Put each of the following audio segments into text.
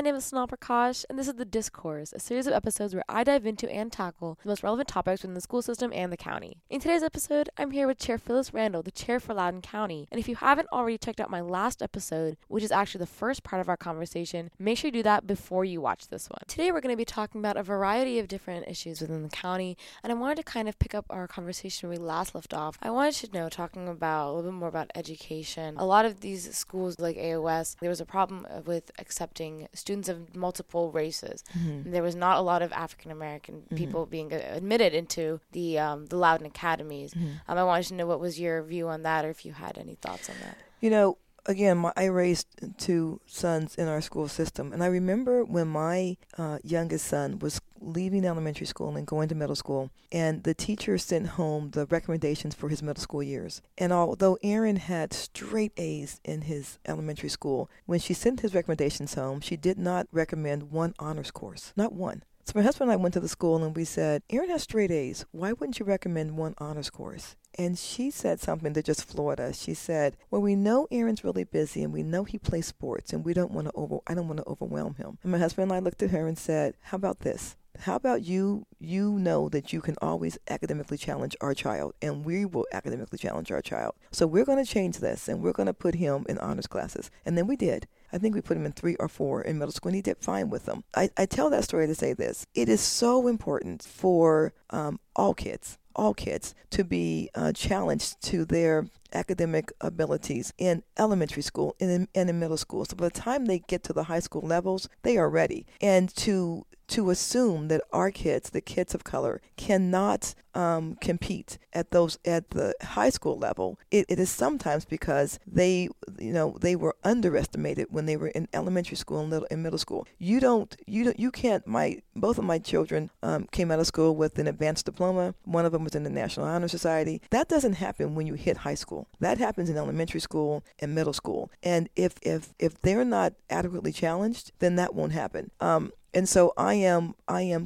my name is Sonal Prakash, and this is The Discourse, a series of episodes where I dive into and tackle the most relevant topics within the school system and the county. In today's episode, I'm here with Chair Phyllis Randall, the chair for Loudoun County. And if you haven't already checked out my last episode, which is actually the first part of our conversation, make sure you do that before you watch this one. Today, we're going to be talking about a variety of different issues within the county, and I wanted to kind of pick up our conversation we last left off. I wanted to know, talking about a little bit more about education, a lot of these schools like AOS, there was a problem with accepting students of multiple races. Mm-hmm. There was not a lot of African-American people being admitted into the Loudoun Academies. I wanted to know what was your view on that, or if you had any thoughts on that. You know, again, I raised two sons in our school system, and I remember when my youngest son was leaving elementary school and going to middle school, and the teacher sent home the recommendations for his middle school years. And although Aaron had straight A's in his elementary school, when she sent his recommendations home, she did not recommend one honors course, not one. So my husband and I went to the school and we said, Aaron has straight A's. Why wouldn't you recommend one honors course? And she said something that just floored us. She said, well, we know Aaron's really busy and we know he plays sports and I don't want to overwhelm him. And my husband and I looked at her and said, how about this? How about you know that you can always academically challenge our child, and we will academically challenge our child. So we're going to change this, and we're going to put him in honors classes. And then we did. I think we put him in 3 or 4 in middle school, and he did fine with them. I tell that story to say this. It is so important for all kids to be challenged to their academic abilities in elementary school and in middle school. So by the time they get to the high school levels, they are ready. And to assume that our kids, the kids of color, cannot compete at the high school level, it is sometimes because they were underestimated when they were in elementary school and middle school. Both of my children came out of school with an advanced diploma. One of them was in the National Honor Society. That doesn't happen when you hit high school. That happens in elementary school and middle school. And if they're not adequately challenged, then that won't happen. And so I am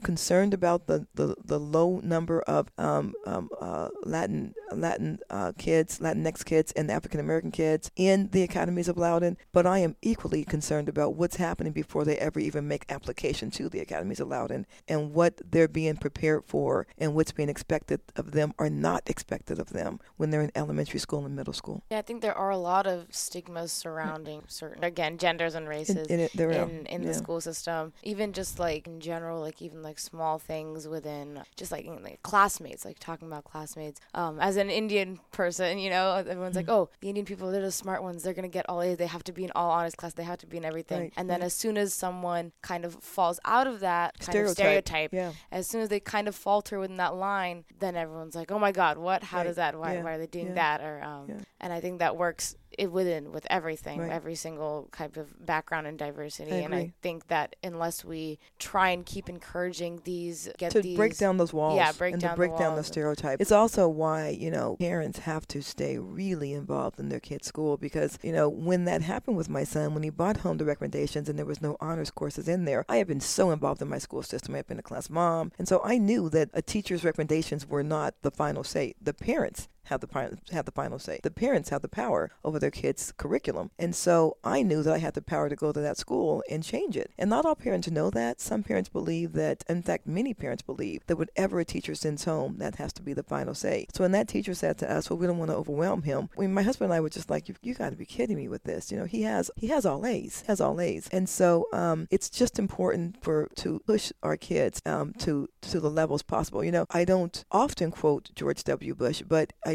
concerned about the low number of Latinx kids and African American kids in the academies of Loudoun. But I am equally concerned about what's happening before they ever even make application to the academies of Loudoun, and what they're being prepared for and what's being expected of them or not expected of them when they're in elementary school and middle school. Yeah, I think there are a lot of stigmas surrounding certain, again, genders and races in the school system. Even just like in general, like even like small things within just like, classmates, like talking about classmates. As an Indian person, everyone's like, oh, the Indian people, they're the smart ones. They're going to get all A's. They have to be in all honors class. They have to be in everything. Right. And then as soon as someone kind of falls out of that kind of stereotype, yeah. As soon as they kind of falter within that line, then everyone's like, oh my God, what? How does that? Why are they doing that? And I think that works with everything, right. Every single type of background and diversity. And I think that unless we try and keep encouraging break down those walls, break down the stereotypes. It's also why parents have to stay really involved in their kids' school, because when that happened with my son, when he brought home the recommendations and there was no honors courses in there, I had been so involved in my school system. I had been a class mom, and so I knew that a teacher's recommendations were not the final say. The parents have the final say. The parents have the power over their kids' curriculum. And so I knew that I had the power to go to that school and change it. And not all parents know that. Some parents believe that, in fact, many parents believe that whatever a teacher sends home, that has to be the final say. So when that teacher said to us, well, we don't want to overwhelm him, my husband and I were just like, you got to be kidding me with this. He has all A's. And so it's just important to push our kids to the levels possible. I don't often quote George W. Bush, but I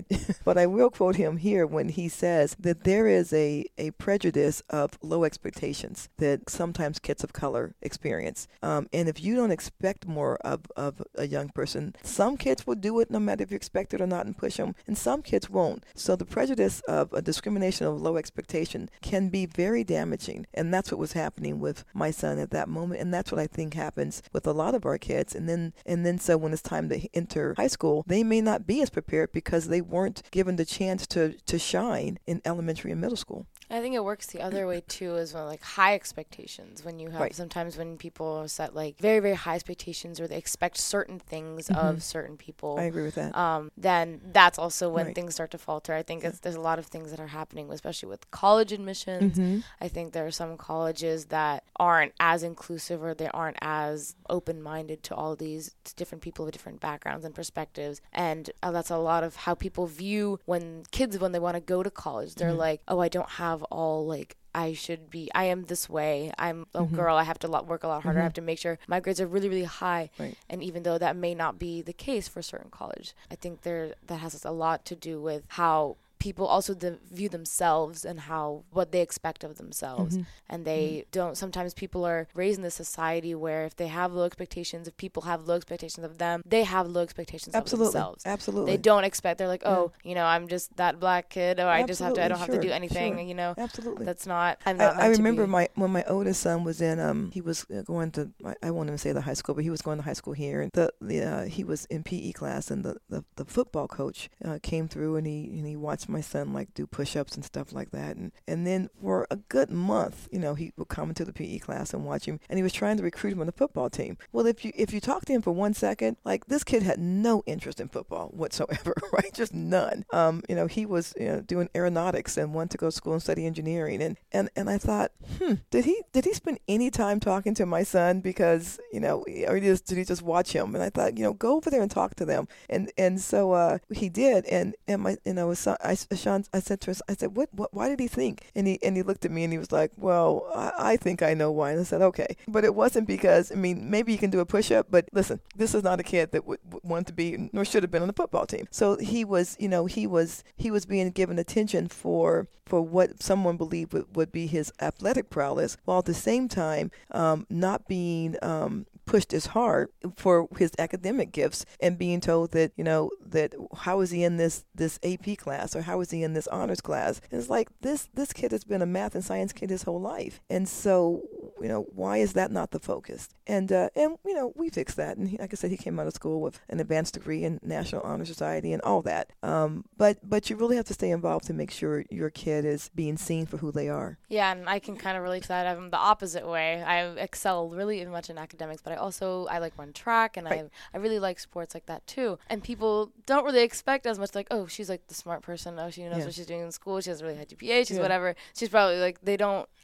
will quote him here when he says that there is a prejudice of low expectations that sometimes kids of color experience. And if you don't expect more of a young person, some kids will do it no matter if you expect it or not and push them, and some kids won't. So the prejudice of a discrimination of low expectation can be very damaging. And that's what was happening with my son at that moment. And that's what I think happens with a lot of our kids. And then so when it's time to enter high school, they may not be as prepared because they weren't given the chance to shine in elementary and middle school. I think it works the other way too, is when, like, high expectations, when you have right. sometimes when people set like very, very high expectations, or they expect certain things mm-hmm. of certain people. I agree with that. Then that's also when right. things start to falter. I think there's a lot of things that are happening, especially with college admissions. Mm-hmm. I think there are some colleges that aren't as inclusive, or they aren't as open-minded to all these different people with different backgrounds and perspectives. And that's a lot of how people view when they want to go to college. They're mm-hmm. like, oh, I don't have all, like, I am this way. I'm a mm-hmm. girl. I have to work a lot harder. Mm-hmm. I have to make sure my grades are really, really high. Right. And even though that may not be the case for certain college, I think that has a lot to do with how people also view themselves and what they expect of themselves. Mm-hmm. And they mm-hmm. don't. Sometimes people are raised in this society where if people have low expectations of them, they have low expectations Absolutely. Of themselves. Absolutely. They don't they're like, oh, yeah. I'm just that black kid, or I just have to, I don't have to do anything, sure. Absolutely. That's not, I'm not I remember when my oldest son was in, he was going to, I won't even say the high school, but he was going to high school here. And he was in PE class, and the football coach came through, and he watched my son do push-ups and stuff like that, and then for a good month he would come into the PE class and watch him, and he was trying to recruit him on the football team. Well, if you talk to him for 1 second, this kid had no interest in football whatsoever, right? Just none. He was doing aeronautics and wanted to go to school and study engineering, and I thought, did he spend any time talking to my son, because or did he just watch him? And I thought, go over there and talk to them, and so he did, and my his son, I said to her, I said, what, why did he think? And he looked at me and he was like, well, I think I know why. And I said, okay. But it wasn't because, maybe you can do a push-up, but listen, this is not a kid that would want to be, nor should have been on the football team. So he was, he was being given attention for what someone believed would be his athletic prowess, while at the same time not being pushed as hard for his academic gifts, and being told that, that how is he in this AP class, or how is he in this honors class? And it's like, this kid has been a math and science kid his whole life. And so, why is that not the focus? And we fixed that. And like I said, he came out of school with an advanced degree in National Honor Society and all that. But you really have to stay involved to make sure your kid is being seen for who they are. Yeah, and I can kind of relate to that. I'm the opposite way. I excel really much in academics, but I also like run track, and right. I really like sports like that too. And people don't really expect as much, like, oh, she's like the smart person. Oh, she knows yeah. what she's doing in school. She has a really high GPA. She's yeah. whatever. She's probably like,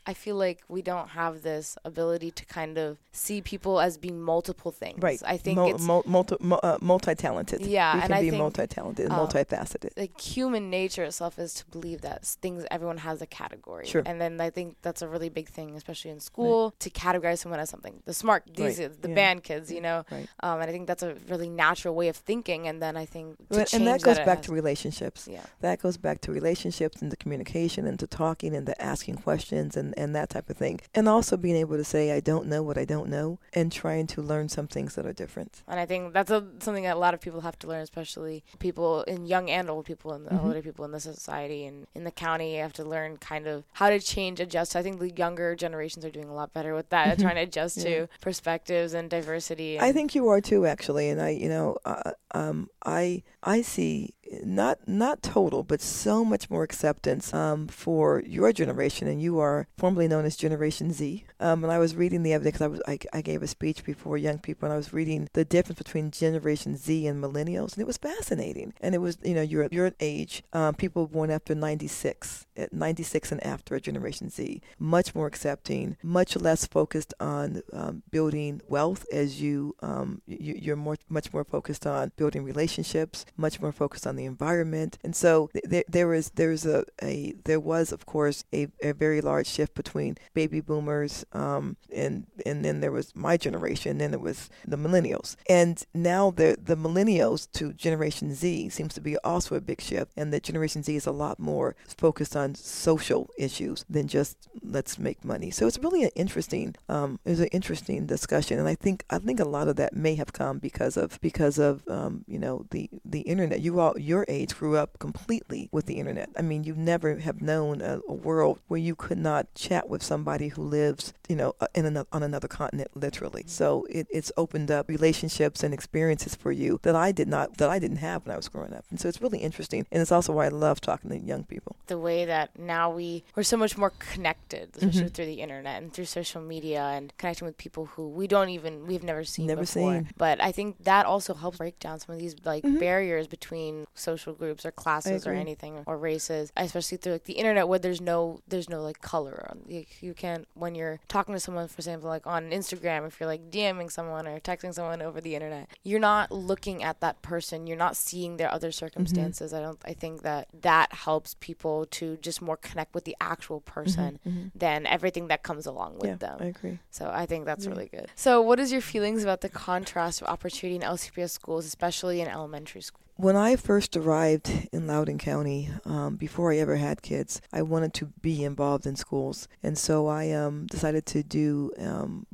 I feel like we don't have this ability to kind of see people as being multiple things. Right. I think it's multi-talented. Yeah. We can be multi-talented and multifaceted. Like, human nature itself is to believe that everyone has a category. Sure. And then I think that's a really big thing, especially in school, right. to categorize someone as something. The smart, these right. the yeah. band kids, Right. And I think that's a really natural way of thinking. And then I think that goes back to relationships. Yeah. That goes back to relationships and to communication and to talking and to asking questions and that type of thing. And also being able to say, I don't know what I don't know, and trying to learn some things that are different. And I think that's something that a lot of people have to learn, especially people in young and old people and mm-hmm. older people in the society and in the county have to learn kind of how to change, adjust. I think the younger generations are doing a lot better with that, mm-hmm. trying to adjust yeah. to perspectives and diversity. I think you are too, actually. And I see not total, but so much more acceptance for your generation, and you are formerly known as Generation Z. And I was reading the other day, because I gave a speech before young people, and I was reading the difference between Generation Z and Millennials, and it was fascinating. And it was, your age, people born after 96, at 96 and after, a Generation Z, much more accepting, much less focused on building wealth, as you're much more focused on building relationships, much more focused on the environment. And so there was of course a very large shift between baby boomers and then there was my generation, then it was the millennials, and now the millennials to Generation Z seems to be also a big shift, and that Generation Z is a lot more focused on social issues than just let's make money. So it's really an interesting discussion, and I think a lot of that may have come because of the internet. You all, your age, grew up completely with the internet. I mean, you never have known a world where you could not chat with somebody who lives, you know, in another, on another continent, literally. So it's opened up relationships and experiences for you that I didn't have when I was growing up. And so it's really interesting. And it's also why I love talking to young people. The way that now we're so much more connected, especially through the internet and through social media and connecting with people who we've never seen before. But I think that also helps break down some of these barriers between social groups or classes or anything or races, especially through the internet where there's no color. You can't, when you're talking to someone, for example, on Instagram, if you're DMing someone or texting someone over the internet, you're not looking at that person. You're not seeing their other circumstances. I think that helps people to just more connect with the actual person than everything that comes along with them. I agree. So I think that's really good. So what is your feelings about the contrast of opportunity in LCPS schools, especially in elementary schools? When I first arrived in Loudoun County, before I ever had kids, I wanted to be involved in schools. And so I decided to do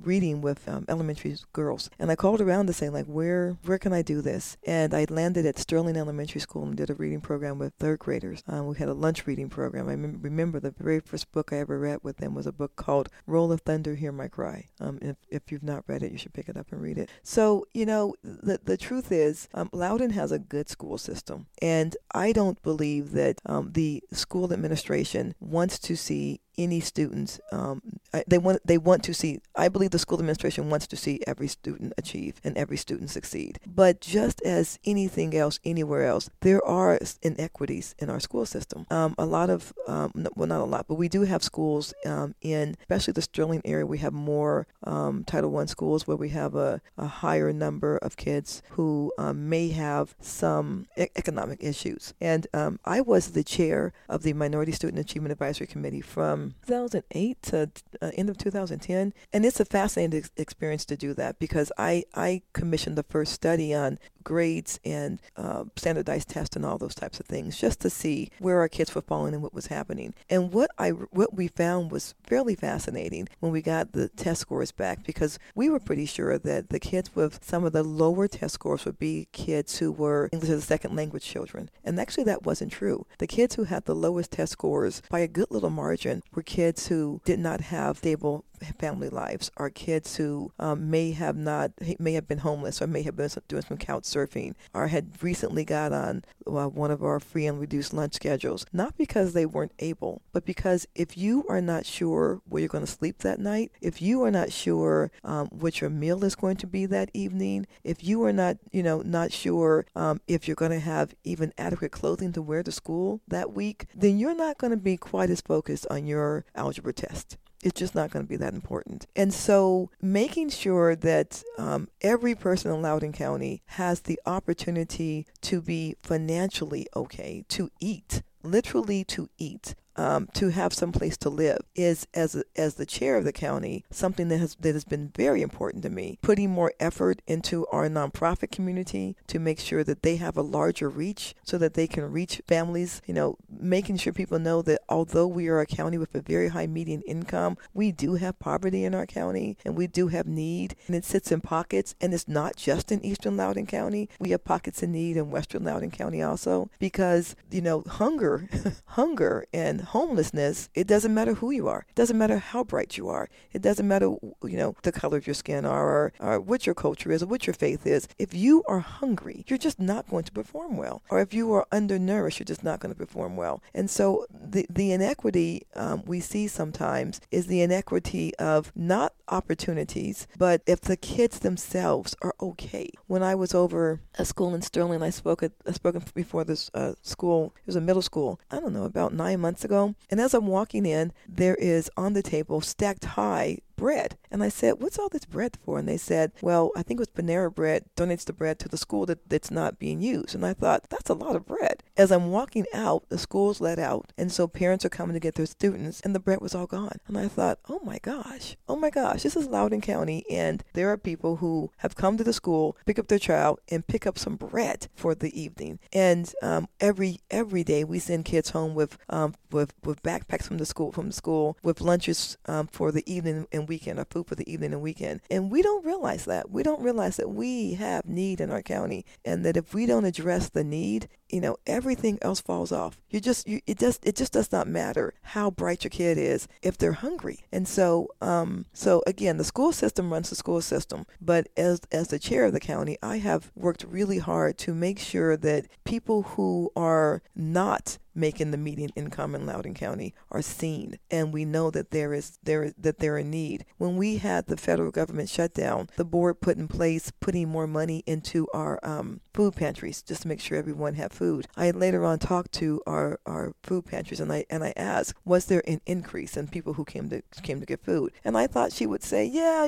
reading with elementary girls. And I called around to say, where can I do this? And I landed at Sterling Elementary School and did a reading program with third graders. We had a lunch reading program. I remember the very first book I ever read with them was a book called Roll of Thunder, Hear My Cry. If you've not read it, you should pick it up and read it. So, the truth is, Loudoun has a good school system. And I don't believe that the school administration wants to see any students, I believe the school administration wants to see every student achieve and every student succeed. But just as anything else, anywhere else, there are inequities in our school system. Not a lot, but we do have schools in, especially the Sterling area, we have more Title I schools where we have a higher number of kids who may have some economic issues. And I was the chair of the Minority Student Achievement Advisory Committee from 2008 to end of 2010. And it's a fascinating experience to do that because I commissioned the first study on grades and standardized tests and all those types of things just to see where our kids were falling and what was happening. And what we found was fairly fascinating when we got the test scores back because we were pretty sure that the kids with some of the lower test scores would be kids who were English as a second language children. And actually that wasn't true. The kids who had the lowest test scores by a good little margin were kids who did not have stable family lives, are kids who may have been homeless or may have been doing some couch surfing or had recently got on one of our free and reduced lunch schedules, not because they weren't able, but because if you are not sure where you're going to sleep that night, if you are not sure what your meal is going to be that evening, if you are not sure if you're going to have even adequate clothing to wear to school that week, then you're not going to be quite as focused on your algebra test. It's just not going to be that important. And so making sure that every person in Loudoun County has the opportunity to be financially okay, to eat, literally to eat, to have some place to live is, as the chair of the county, something that has been very important to me. Putting more effort into our nonprofit community to make sure that they have a larger reach so that they can reach families, making sure people know that although we are a county with a very high median income, we do have poverty in our county and we do have need, and it sits in pockets, and it's not just in Eastern Loudoun County. We have pockets of need in Western Loudoun County also because, hunger and homelessness, it doesn't matter who you are. It doesn't matter how bright you are. It doesn't matter, the color of your skin or what your culture is or what your faith is. If you are hungry, you're just not going to perform well. Or if you are undernourished, you're just not going to perform well. And so the inequity we see sometimes is the inequity of not opportunities, but if the kids themselves are okay. When I was over a school in Sterling, I spoke before this school. It was a middle school, I don't know, about 9 months ago. And as I'm walking in, there is on the table stacked high bread. And I said, what's all this bread for? And they said, well, I think it was Panera Bread donates the bread to the school that's not being used. And I thought, that's a lot of bread. As I'm walking out, the school's let out. And so parents are coming to get their students and the bread was all gone. And I thought, oh my gosh, this is Loudoun County. And there are people who have come to the school, pick up their child and pick up some bread for the evening. And every day we send kids home with backpacks from the school with lunches for the evening. And weekend or food for the evening and weekend. And we don't realize that. We don't realize that we have need in our county, and that if we don't address the need, everything else falls off. It just does not matter how bright your kid is if they're hungry. And so again, the school system runs the school system. But as the chair of the county, I have worked really hard to make sure that people who are not making the median income in Loudoun County are seen, and we know that they're in need. When we had the federal government shutdown, the board put in place putting more money into our food pantries just to make sure everyone had food. I later on talked to our food pantries, and I asked, was there an increase in people who came to get food? And I thought she would say, yeah,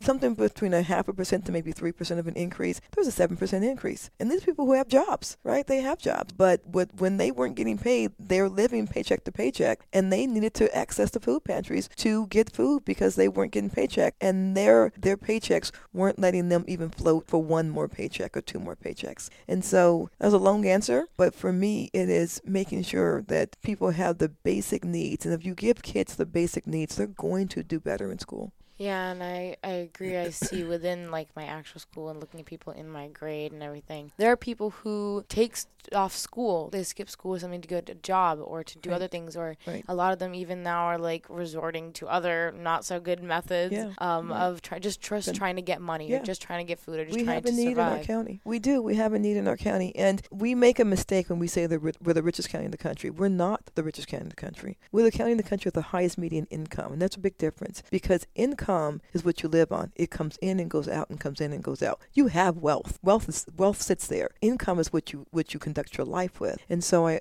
something between 0.5% to maybe 3% of an increase. There was a 7% increase, and these people who have jobs, right? They have jobs, but when they weren't getting paid, they're living paycheck to paycheck, and they needed to access the food pantries to get food because they weren't getting paycheck, and their paychecks weren't letting them even float for one more paycheck or two more paychecks. And so that was a long answer, but for me, it is making sure that people have the basic needs, and if you give kids the basic needs, they're going to do better in school. Yeah, and I agree. I see within, my actual school and looking at people in my grade and everything, there are people who take off school. They skip school or something to go to a job or to do other things, or a lot of them even now are, resorting to other not-so-good methods of trying to get money or just trying to get food or just trying to survive. We have a need in our county. We do. We have a need in our county. And we make a mistake when we say that we're the richest county in the country. We're not the richest county in the country. We're the county in the country with the highest median income, and that's a big difference, because income is what you live on. It comes in and goes out and comes in and goes out. You have wealth. Wealth sits there. Income is what you conduct your life with. And so I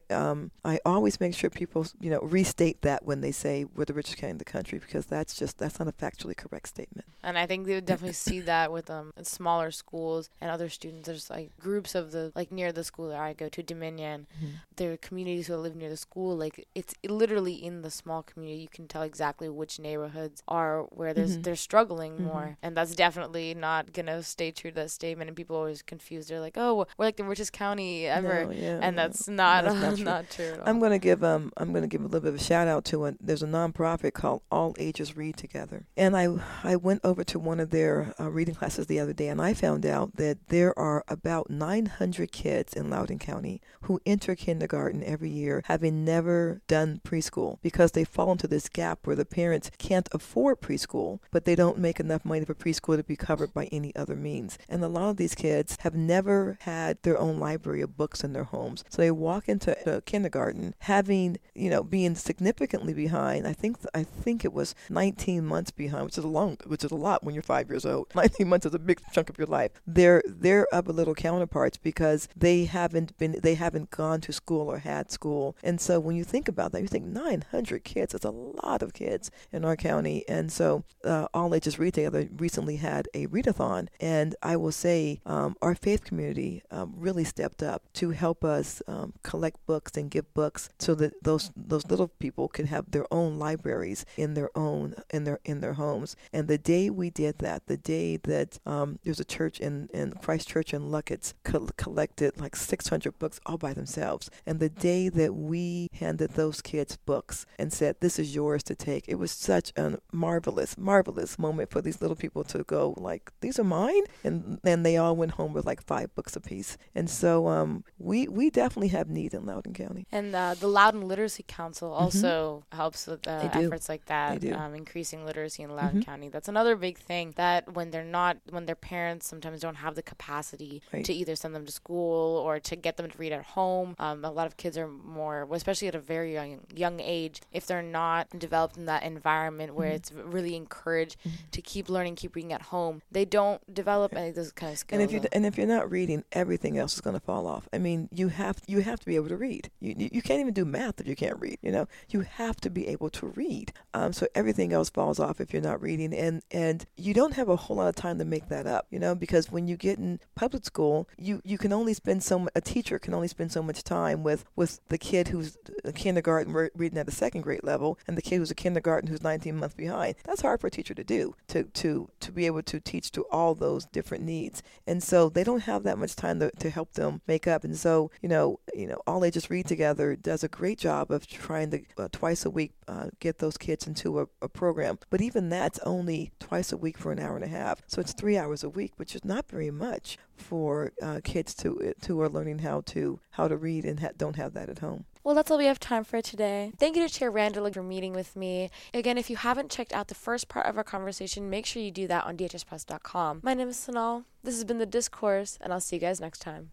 always make sure people restate that when they say we're the richest county in the country, because that's not a factually correct statement. And I think they would definitely see that with smaller schools and other students. There's groups of the near the school that I go to, Dominion. Mm-hmm. There are communities who live near the school. It's literally in the small community you can tell exactly which neighborhoods are where there's they're struggling more, and that's definitely not gonna stay true to that statement. And people are always confused. They're like, "Oh, we're the richest county ever," that's not true at all. I'm gonna give a little bit of a shout out to there's a nonprofit called All Ages Read Together, and I went over to one of their reading classes the other day, and I found out that there are about 900 kids in Loudoun County who enter kindergarten every year having never done preschool, because they fall into this gap where the parents can't afford preschool, but they don't make enough money for preschool to be covered by any other means. And a lot of these kids have never had their own library of books in their homes. So they walk into kindergarten having, being significantly behind. I think it was 19 months behind, which is a lot when you're 5 years old. 19 months is a big chunk of your life. They're other little counterparts, because they haven't gone to school or had school. And so when you think about that, you think 900 kids. That's a lot of kids in our county. And so All Ages Read Together recently had a readathon, and I will say our faith community really stepped up to help us collect books and give books so that those little people could have their own libraries in their homes. And the day we did that, the day that there's a church in Christ Church in Luckett's collected 600 books all by themselves, and the day that we handed those kids books and said, "This is yours to take," it was such a marvelous moment for these little people to go these are mine, and they all went home with 5 books apiece. And so we definitely have need in Loudoun County. And the Loudoun Literacy Council also helps with efforts like that, increasing literacy in Loudoun County. That's another big thing, that when their parents sometimes don't have the capacity to either send them to school or to get them to read at home, a lot of kids are more, especially at a very young age, if they're not developed in that environment where it's really encouraged to keep learning, keep reading at home, they don't develop any of those kind of skills. And if you're not reading, everything else is going to fall off. I mean, you have to be able to read. You can't even do math if you can't read. You have to be able to read. So everything else falls off if you're not reading, and you don't have a whole lot of time to make that up. Because when you get in public school, you can only spend a teacher can only spend so much time with the kid who's a kindergarten reading at the second grade level and the kid who's a kindergarten who's 19 months behind. That's hard for a teacher teacher to do, to be able to teach to all those different needs. And so they don't have that much time to help them make up. And so, All Ages Read Together does a great job of trying to twice a week get those kids into a program. But even that's only twice a week for an hour and a half. So it's 3 hours a week, which is not very much for kids who are learning how to read and don't have that at home. Well, that's all we have time for today. Thank you to Chair Randall for meeting with me. Again, if you haven't checked out the first part of our conversation, make sure you do that on DHSPress.com. My name is Sonal. This has been The Discourse, and I'll see you guys next time.